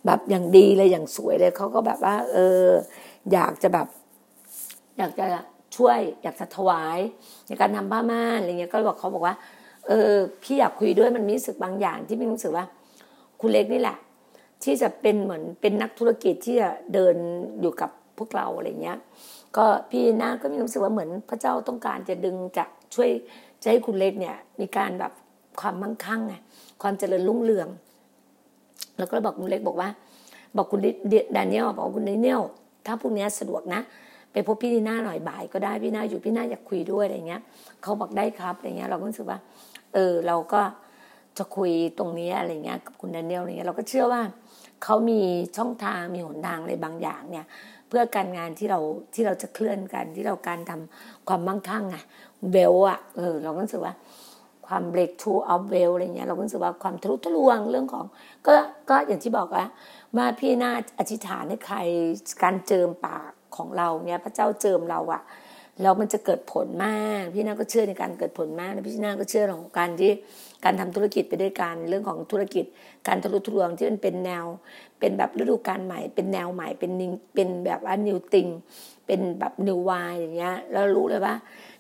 แบบอย่างดีเลยอย่างสวยเลยเขาก็แบบว่าเอออยากจะแบบอยากจะช่วยอยากจะถวายในการทำผ้าม่านอะไรเงี้ยก็บอกเขาบอกว่าเออพี่อยากคุยด้วยมันมีรู้สึกบางอย่างที่พี่รู้สึกว่าคุณเล็กนี่แหละที่จะเป็นเหมือนเป็นนักธุรกิจที่จะเดินอยู่กับพวกเราอะไรเงี้ยก็พี่นะก็มีความรู้สึกว่าเหมือนพระเจ้าต้องการจะดึงจะช่วยจะให้คุณเล็กเนี่ยมีการแบบความมั่งคั่งไงความเจริญรุ่งเรืองแล้วก็บอกคุณเล็กบอกว่าบอกคุณแดเนียลบอกคุณแดเนียลถ้าพรุ่งนี้สะดวกนะไปพบพี่ดีน่าหน่อยบ่ายก็ได้พี่น่าอยู่พี่น่าอยากคุยด้วยอะไรเงี้ยเขาบอกได้ครับอะไรเงี้ยเราก็รู้สึกว่าเออเราก็จะคุยตรงนี้อะไรเงี้ยกับคุณแดเนียลอะไรเงี้ยเราก็เชื่อว่าเขามีช่องทางมีหนทางอะไรบางอย่างเนี่ยเพื่อการงานที่เราที่เราจะเคลื่อนกันที่เราการทำความมั่งคั่งไงเวลอะเออเราก็รู้สึกว่าความ breakthrough of wealth อะไรเงี้ยเราก็รู้สึกว่าความทะลุทะลวงเรื่องของก็ก็อย่างที่บอกว่าว่าพี่น่าอธิษฐานให้ใครการเจิมปากของเราเนี่ยพระเจ้าเจิมเราอะแล้วมันจะเกิดผลมากพี่น่าก็เชื่อในการเกิดผลมากนะพี่น่าก็เชื่อเรื่องของการที่การทำธุรกิจไปด้วยกันเรื่องของธุรกิจการทะลุทะลวงที่มันเป็นแนวเป็นแบบฤดูกาลใหม่เป็นแนวใหม่เป็นเป็นแบบว่า new thing เป็นแบบ new wine อย่างเงี้ยแล้วรู้เลยว่า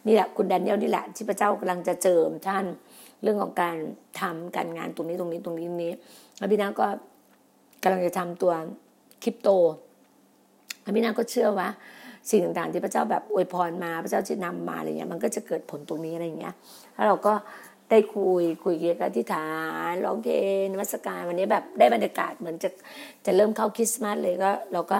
นี่แหละคุณแดเนียลนี่แหละที่พระเจ้ากำลังจะเจิมท่านเรื่องของการทำการงานตรงนี้ตรงนี้ตรงนี้นี้แล้วพี่น่าก็กำลังจะทำตัวคริปโตแล้วพี่น่าก็เชื่อว่าสิ่งต่างๆที่พระเจ้าแบบอวยพรมาพระเจ้าจะนำมาอะไรเงี้ยมันก็จะเกิดผลตรงนี้อะไรเงี้ยแล้วเราก็ได้คุยคุยเกี่ยวกับอธิษฐานร้องเพลงนมัสการวันนี้แบบได้บรรยากาศเหมือนจะจะเริ่มเข้าคริสต์มาสเลยก็เราก็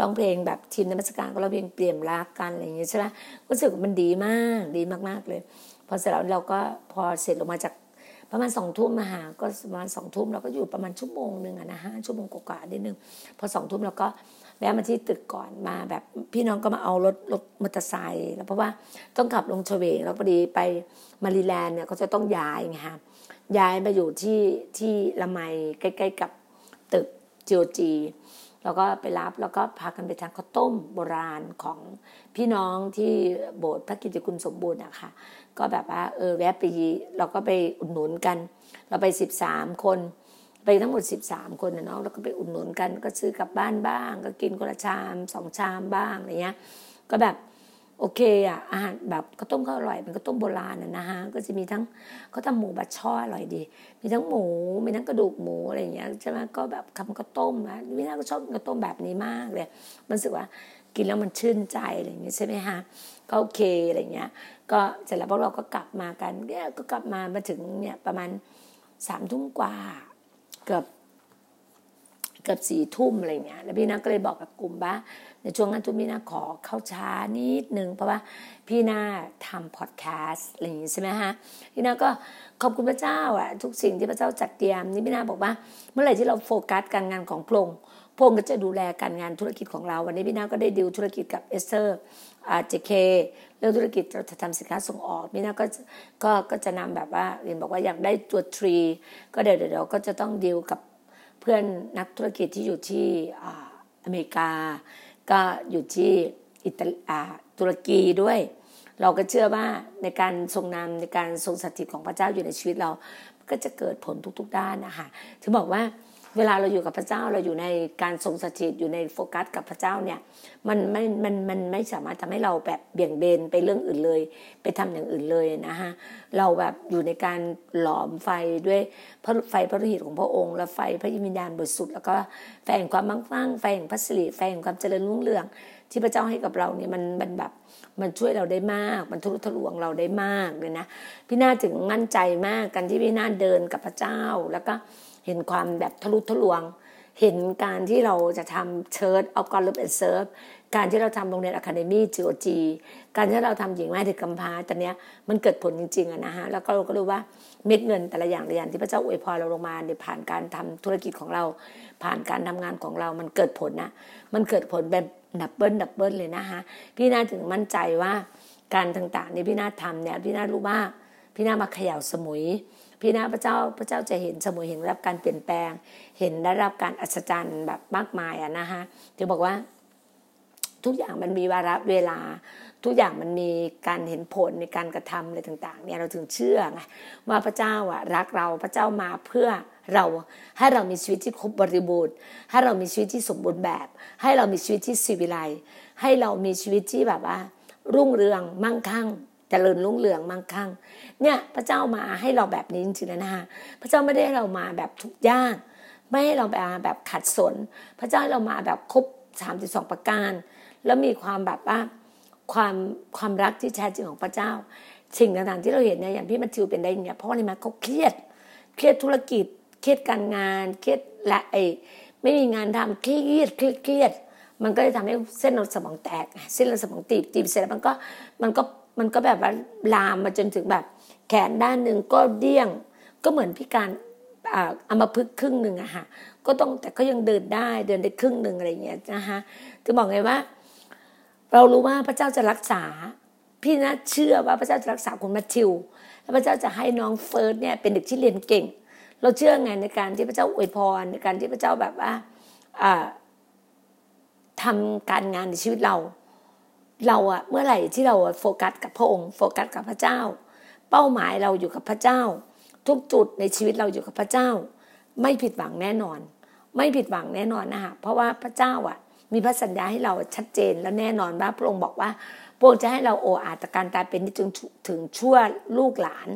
ร้องเพลงแบบทีมนมัสการก็ร้องเพลงเปลี่ยนรักกันอะไรอย่างเงี้ยใช่ไหมรู้สึกมันดีมากดีมากๆเลยพอเสร็จแล้วเราก็พอเสร็จลงมาจากประมาณสองทุ่มมาหาก็ประมาณสองทุ่มเราก็อยู่ประมาณชั่วโมงนึงอะนะฮะชั่วโมงกว่าๆนิดนึงพอสองทุ่มเราก็แวะมาที่ตึกก่อนมาแบบพี่น้องก็มาเอารถรถมอเตอร์ไซค์แล้วเพราะว่าต้องขับลงเฉวงแล้วพอดีไปมาริแลนด์เนี่ยเขาจะต้องย้ายไงฮะย้ายมาอยู่ที่ที่ละไมใกล้ๆกับตึกจีโอจีแล้วก็ไปรับแล้วก็พากันไปทานข้าวต้มโบราณของพี่น้องที่โบสถ์พระกิตติคุณสมบูรณ์อะค่ะก็แบบว่าเออแวะไปเราก็ไปอุดหนุนกันเราไปสิบสามคนไปทั้งหมดสิบสามคนนะเนาะแล้วก็ไปอุดหนุนกันก็ซื้อกลับบ้านบ้างก็กินคนละชามสองชามบ้างอะไรเงี้ยก็แบบโอเคอ่ะอาหารแบบข้าวต้มก็อร่อยเป็นข้าวต้มโบราณนะฮะก็จะมีทั้งเขาทำหมูบัดช่ออร่อยดีมีทั้งหมูมีทั้งกระดูกหมูอะไรอย่างเงี้ยใช่ไหมก็แบบทำข้าวต้มนะพี่น่าก็ชอบข้าวต้มแบบนี้มากเลยมันรู้สึกว่า กินแล้วมันชื่นใจอะไรอย่างเงี้ยใช่ไหมฮะก็โอเคอะไรเงี้ยก็เสร็จแล้วพวกเราก็กลับมากันเนี่ยก็กลับมามาถึงเนี่ยประมาณสามทุ่มกว่าเกือบเกือบสี่ทุ่มอะไรเงี้ยแล้วพี่นาก็เลยบอกกับกลุ่มว่าในช่วงนั้นทุกพี่นาขอเข้าช้านิดนึงเพราะว่าพี่นาทำพอดแคสต์อะไรอย่างนี้ใช่ไหมฮะพี่นาก็ขอบคุณพระเจ้าอะทุกสิ่งที่พระเจ้าจัดเตรียมนี่พี่นาบอกว่าเมื่อไหร่ที่เราโฟกัสการงานของพระองค์พระองค์ก็จะดูแลการงานธุรกิจของเราวันนี้พี่นาก็ได้ดีลธุรกิจกับเอสเตอร์อาเจเคเรื่องธุรกิจเราจะทำสินค้าส่งออกพี่นาก็ก็ก็จะนำแบบว่าเรียนบอกว่าอยากได้ตัวทรีก็เดี๋ยวเดี๋ยวก็จะต้องดีลกับเพื่อนนักธุรกิจที่อยู่ที่อเมริกาก็อยู่ที่อิตาลีตุรกีด้วยเราก็เชื่อว่าในการทรงนำในการทรงสถิตของพระเจ้าอยู่ในชีวิตเราก็จะเกิดผลทุกๆด้านนะคะถึงบอกว่าเวลาเราอยู่กับพระเจ้าเราอยู่ในการทรงสถิตอยู่ในโฟกัสกับพระเจ้าเนี่ยมันไม่มันมันไม่สามารถทำให้เราแบบเบี่ยงเบนไปเรื่องอื่นเลยไปทำอย่างอื่นเลยนะฮะเราแบบอยู่ในการหลอมไฟด้วยพระไฟพระฤทธิ์ของพระองค์และไฟพระวิญญาณบริสุทธิ์แล้วก็ไฟแห่งความมั่งคั่งไฟแห่งพระสิริไฟแห่งความเจริญรุ่งเรืองที่พระเจ้าให้กับเราเนี่ยมันมันแบบมันช่วยเราได้มากมันทะลุทะลวงเราได้มากเลยนะพี่น่าถึงมั่นใจมากกันที่พี่น่าเดินกับพระเจ้าแล้วก็เห็นความแบบทะลุทะลวงเห็นการที่เราจะทำเชิร์ชออฟกอลล์แอนด์เซิร์ฟการที่เราทำโรงเรียนอะคาเดมี่จีโอจีการที่เราทำหญิงแม่เด็กกำพร้าตอนนี้มันเกิดผลจริงๆนะฮะแล้วก็เราก็รู้ว่าเม็ดเงินแต่ละอย่างแต่ละอย่างที่พระเจ้าอวยพรเราลงมาเนี่ยผ่านการทำธุรกิจของเราผ่านการทำงานของเรามันเกิดผลนะมันเกิดผลแบบดับเบิลดับเบิลเลยนะฮะพี่น่าถึงมั่นใจว่าการต่างๆนี่พี่น่าทำเนี่ยพี่น่ารู้ว่าพี่น่ามาเขย่าสมุยพี่นาพระเจ้าพระเจ้าจะเห็นสมุยเห็นรับการเปลี่ยนแปลงเห็นได้รับการอัศจรรย์แบบมากมายอะนะฮะถึงบอกว่าทุกอย่างมันมีวาระเวลาทุกอย่างมันมีการเห็นผลในการกระทำอะไรต่างๆเนี่ยเราถึงเชื่อไงว่าพระเจ้าอะรักเราพระเจ้ามาเพื่อเราให้เรามีชีวิตที่ครบบริบูรณ์ให้เรามีชีวิตที่สมบูรณ์แบบให้เรามีชีวิตที่สิวิไลให้เรามีชีวิตที่แบบว่ารุ่งเรืองมั่งคั่งเจริญรุ่งเรืองมั่งคั่งเนี่ยพระเจ้ามาให้เราแบบนี้จริงๆนะฮะพระเจ้าไม่ได้ให้เรามาแบบทุกยากไม่ให้เรามาแบบขัดสนพระเจ้าให้เรามาแบบครบสามสิบสองประการแล้วมีความแบบว่าความความรักที่แท้จริงของพระเจ้าสิ่งต่างๆที่เราเห็นเนี่ยอย่างพี่มัทธิวเป็นได้เนี่ยเพราะอะไรมาเขาเครียดเครียดธุรกิจเครียดการงานเครียดและไอ้ไม่มีงานทำเครียดเครียดเครียดมันก็เลยทำให้เส้นเลือดสมองแตกเส้นเลือดสมองตีบตีบเสร็จแล้วมันก็มันก็มันก็แบบว่าลามมาจนถึงแบบแขนด้านหนึ่งก็เดี้ยงก็เหมือนพิการอัมพฤกษ์ครึ่งหนึ่งอะฮะก็ต้องแต่ก็ยังเดินได้เดินได้ครึ่งหนึ่งอะไรอย่างเงี้ยนะฮะจะบอกไงว่าเรารู้ว่าพระเจ้าจะรักษาพี่นะเชื่อว่าพระเจ้าจะรักษาคุณมัทธิวและพระเจ้าจะให้น้องเฟิร์สเนี่ยเป็นเด็กที่เรียนเก่งเราเชื่อไงในการที่พระเจ้าอวยพรในการที่พระเจ้าแบบว่าทำการงานในชีวิตเราเราอะเมื่อไหร่ที่เราโฟกัสกับพระองค์โฟกัสกับพระเจ้าเป้าหมายเราอยู่กับพระเจ้าทุกจุดในชีวิตเราอยู่กับพระเจ้าไม่ผิดหวังแน่นอนไม่ผิดหวังแน่นอนนะคะเพราะว่าพระเจ้าอะมีพระสัญญาให้เราชัดเจนและแน่นอนว่าพระองค์บอกว่าพระองค์จะให้เราโออาตการตายเป็นนิจจนถึงชั่วลูกหลาน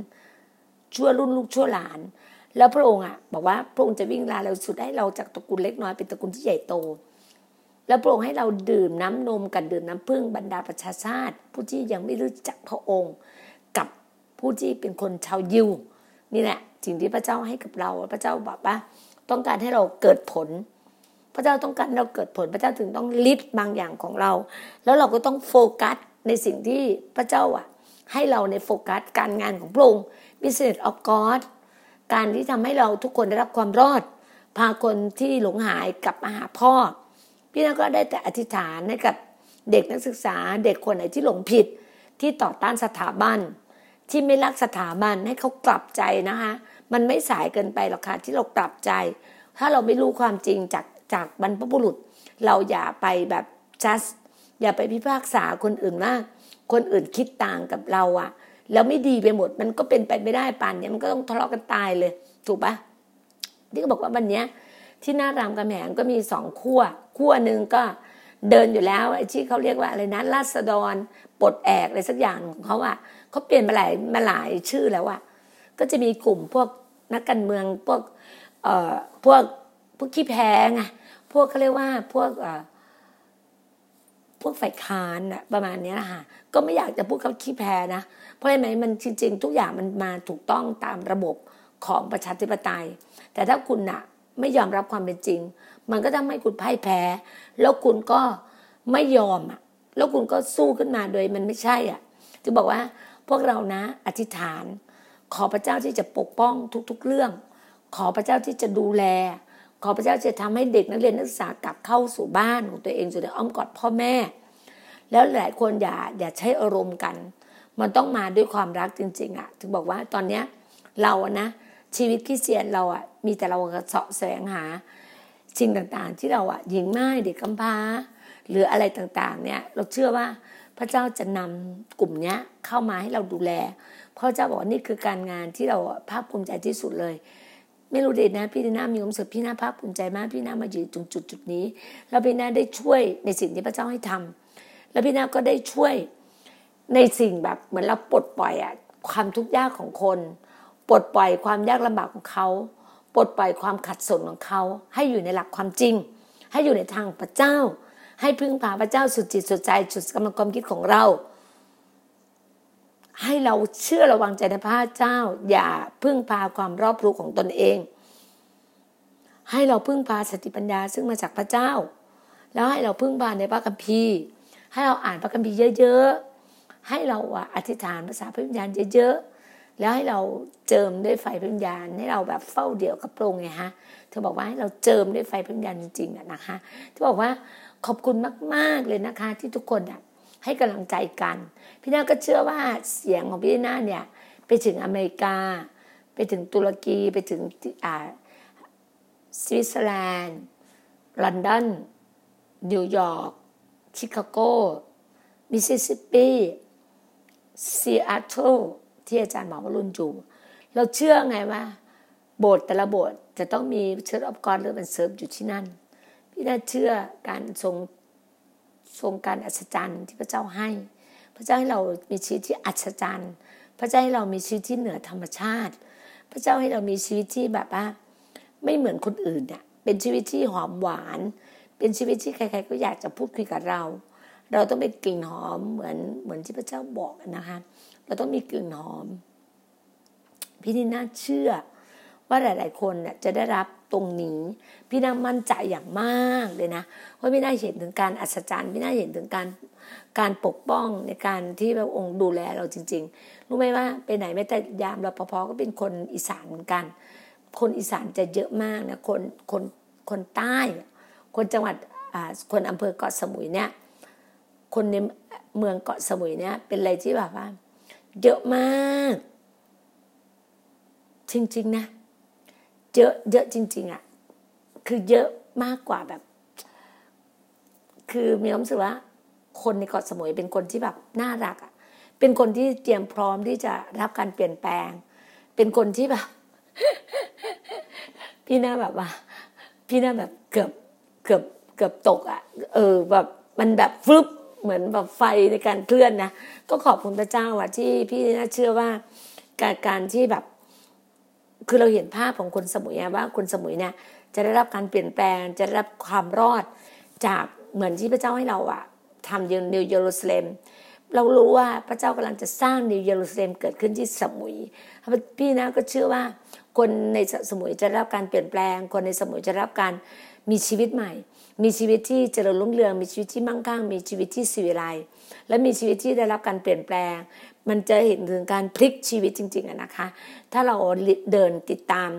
ชั่วรุ่นลูกชั่วหลานแล้วพระองค์อะบอกว่าพระองค์จะวิ่งลาเราสุดให้เราจากตระกูลเล็กน้อยเป็นตระกูลที่ใหญ่โตแล้วพระองค์ให้เราดื่มน้ำนมกันดื่มน้ำผึ้งบรรดาประชาชาติผู้ที่ยังไม่รู้จักพระองค์กับผู้ที่เป็นคนชาวยิวนี่แหละสิ่งที่พระเจ้าให้กับเราพระเจ้าบอกว่าต้องการให้เราเกิดผลพระเจ้าต้องการเราเกิดผลพระเจ้าถึงต้องลิดบางอย่างของเราแล้วเราก็ต้องโฟกัสในสิ่งที่พระเจ้าอ่ะให้เราในโฟกัสการงานของพระองค์ Business of God การที่ทำให้เราทุกคนได้รับความรอดพาคนที่หลงหายกลับมาหาพ่อพี่น้าก็ได้แต่อธิษฐานให้กับเด็กนักศึกษาเด็กคนไหนที่หลงผิดที่ต่อต้านสถาบันที่ไม่รักสถาบันให้เขากลับใจนะคะมันไม่สายเกินไปหรอกค่ะที่เรากลับใจถ้าเราไม่รู้ความจริงจากจากบรรพบุรุษเราอย่าไปแบบ just อย่าไปพิพากษาคนอื่นว่าคนอื่นคิดต่างกับเราอะแล้วไม่ดีไปหมดมันก็เป็นไปไม่ได้ป่านเนี่ยมันก็ต้องทะเลาะกันตายเลยถูกปะที่ก็บอกว่าวันเนี้ยที่หน้ารามกำแหงก็มีสองขั้วขั้วหนึ่งก็เดินอยู่แล้วไอ้ที่เขาเรียกว่าอะไรนะราษฎรปลดแอกอะไรสักอย่างของเขาอ่ะเขาเปลี่ยนมาหลายมาหลายชื่อแล้วอ่ะก็จะมีกลุ่มพวกนักการเมืองพวกเอ่อพวกพวกขี้แพ้ไงพวกเขาเรียกว่าพวกเอ่อ พวกฝ่ายค้านนะประมาณนี้นะคะก็ไม่อยากจะพูดคำขี้แพ้นะเพราะอะไรไหมมันจริงๆทุกอย่างมันมาถูกต้องตามระบบของประชาธิปไตยแต่ถ้าคุณนะไม่ยอมรับความเป็นจริงมันก็ทำให้คุณพ่ายแพ้แล้วคุณก็ไม่ยอมอ่ะแล้วคุณก็สู้ขึ้นมาโดยมันไม่ใช่อ่ะถึงบอกว่าพวกเรานะอธิษฐานขอพระเจ้าที่จะปกป้องทุกๆเรื่องขอพระเจ้าที่จะดูแลขอพระเจ้าจะทำให้เด็กนักเรียนนักศึกษากลับเข้าสู่บ้านของตัวเองสู่ในอ้อมกอดพ่อแม่แล้วหลายคนอย่าอย่าใช้อารมณ์กันมันต้องมาด้วยความรักจริงๆอ่ะถึงบอกว่าตอนเนี้ยเราอะนะชีวิตคริสเตียนเราอ่ะมีแต่เราเสาะแสวงหาสิ่งต่างๆที่เราอ่ะหญิงม่ายเด็กกำพร้าหรืออะไรต่างๆเนี่ยเราเชื่อว่าพระเจ้าจะนำกลุ่มเนี้ยเข้ามาให้เราดูแลพระเจ้าบอกว่านี่คือการงานที่เราภาคภูมิใจที่สุดเลยไม่รู้เด็ดนะพี่น่ามีความสุขพี่น่าภาคภูมิใจมากพี่น่ามาอยู่ตรงจุดจุดนี้แล้วพี่น่าได้ช่วยในสิ่งที่พระเจ้าให้ทำแล้วพี่น่าก็ได้ช่วยในสิ่งแบบเหมือนเราปลดปล่อยอะความทุกข์ยากของคนปลดปล่อยความยากลำบากของเขาปลดปล่อยความขัดสนของเขาให้อยู่ในหลักความจริงให้อยู่ในทางพระเจ้าให้พึ่งพาพระเจ้าสุดจิตสุดใจสุดกำลังความคิดของเราให้เราเชื่อระวังใจในพระเจ้าอย่าพึ่งพาความรอบรู้ของตนเองให้เราพึ่งพาสติปัญญาซึ่งมาจากพระเจ้าแล้วให้เราพึ่งพาในพระคัมภีร์ให้เราอ่านพระคัมภีร์เยอะๆให้เราอธิษฐานภาษาพระวิญญาณเยอะๆแล้วให้เราเจิมด้วยไฟพระวิญญาณให้เราแบบเฝ้าเดี่ยวกับพระองค์ไงฮะเธอบอกว่าให้เราเจิมด้วยไฟพระวิญญาณจริงๆนะคะที่บอกว่าขอบคุณมากๆเลยนะคะที่ทุกคนให้กำลังใจกันพี่น่าก็เชื่อว่าเสียงของพี่น่าเนี่ยไปถึงอเมริกาไปถึงตุรกีไปถึงอ่าสวิตเซอร์แลนด์ลอนดอนนิวยอร์กชิคาโกมิสซิสซิปปีซีแอตเทิลที่อาจารย์หมอวรุณอยู่เราเชื่อไงว่าโบสถ์แต่ละโบสถ์จะต้องมีเชิร์ชออฟก็อดหรือเป็นเซิร์ฟอยู่ที่นั่นพี่น่าเชื่อการทรงทรงการอัศจรรย์ที่พระเจ้าให้พระเจ้าให้เรามีชีวิตที่อัศจรรย์พระเจ้าให้เรามีชีวิตที่เหนือธรรมชาติพระเจ้าให้เรามีชีวิตที่แบบว่าไม่เหมือนคนอื่นเนี่ยเป็นชีวิตที่หอมหวานเป็นชีวิตที่ใครๆก็อยากจะพูดคุยกับเราเราต้องเป็นกลิ่นหอมเหมือนเหมือนที่พระเจ้าบอกนะคะเราต้องมีกลิ่นหอมพี่นี่น่าเชื่อว่าหลายๆคนเนี่ยจะได้รับตรงนี้พี่น่ามั่นใจอย่างมากเลยนะเพราะพี่น่าเห็นถึงการอัศจรรย์พี่น่าเห็นถึงการการปกป้องในการที่พระองค์ดูแลเราจริงๆรู้ไหมว่าไปไหนไม่แต่ยามรปภ.ก็เป็นคนอีสานเหมือนกันคนอีสานจะเยอะมากนะคนคนคนใต้คนจังหวัดอ่าคนอำเภอเกาะสมุยเนี่ยคนในเมืองเกาะสมุยเนี่ยเป็นอะไรที่แบบว่าเยอะมากจริงๆนะเยอะเยอะจริงๆอ่ะคือเยอะมากกว่าแบบคือมีความรู้สึกว่าคนในเกาะสมุยเป็นคนที่แบบน่ารักอ่ะเป็นคนที่เตรียมพร้อมที่จะรับการเปลี่ยนแปลงเป็นคนที่แบบ พี่น่าแบบว่าพี่น่าแบบเกือบเกือบเกือบตกอ่ะเออแบบมันแบบฟึบเหมือนแบบไฟในการเคลื่อนนะก็ขอบคุณพระเจ้าอ่ะที่พี่น่าเชื่อว่าการการที่แบบคือเราเห็นภาพของคนสมุยว่าคนสมุยเนี่ยจะได้รับการเปลี่ยนแปลงจะได้รับความรอดจากเหมือนที่พระเจ้าให้เราอะทำนิวเยรูซาเล็มเรารู้ว่าพระเจ้ากำลังจะสร้างนิวเยรูซาเล็มเกิดขึ้นที่สมุยพี่นะก็เชื่อว่าคนในสมุยจะได้รับการเปลี่ยนแปลงคนในสมุยจะได้รับการมีชีวิตใหม่มีชีวิตที่เจริญรุ่งเรืองมีชีวิตที่มั่งคั่งมีชีวิตที่สิวิไลและมีชีวิตที่ได้รับการเปลี่ยนแปลงมันจะเห็นถึงการพลิกชีวิตจริงๆอะนะคะถ้าเราเดินติดตาม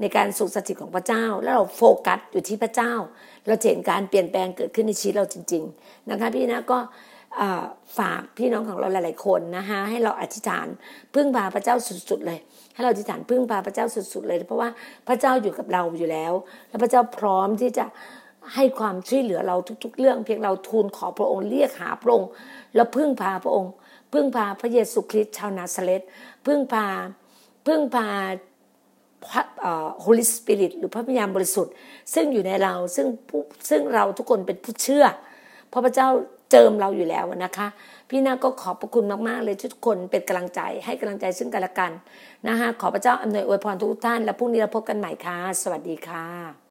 ในการสุขสถิตของพระเจ้าแล้วเราโฟกัสอยู่ที่พระเจ้าเราเห็นการเปลี่ยนแปลงเกิดขึ้นในชีวิตเราจริงๆนะคะพี่นะก็ฝากพี่น้องของเราหลายๆคนนะคะให้เราอธิษฐานพึ่งพาพระเจ้าสุดๆเลยให้เราอธิษฐานพึ่งพาพระเจ้าสุดๆเลยเพราะว่าพระเจ้าอยู่กับเราอยู่แล้วและพระเจ้าพร้อมที่จะให้ความช่วยเหลือเราทุกๆเรื่องเพียงเราทูลขอพระองค์เรียกหาพระองค์แล้วพึ่งพาพระองค์พึ่งพาพระเยซูคริสต์ชาวนาซาเรตพึ่งพาพึ่งพาเอ่อ Holy Spirit หรือพระวิญญาณบริสุทธิ์ซึ่งอยู่ในเราซึ่งซึ่งเราทุกคนเป็นผู้เชื่อเพราะพระเจ้าเจิมเราอยู่แล้วนะคะพี่น่าก็ขอบพระคุณมากๆเลยทุกคนเป็นกำลังใจให้กำลังใจซึ่งกันและกันนะคะขอพระเจ้าอำนวยอวยพรทุกท่านและพรุ่งนี้เราพบกันใหม่ค่ะสวัสดีค่ะ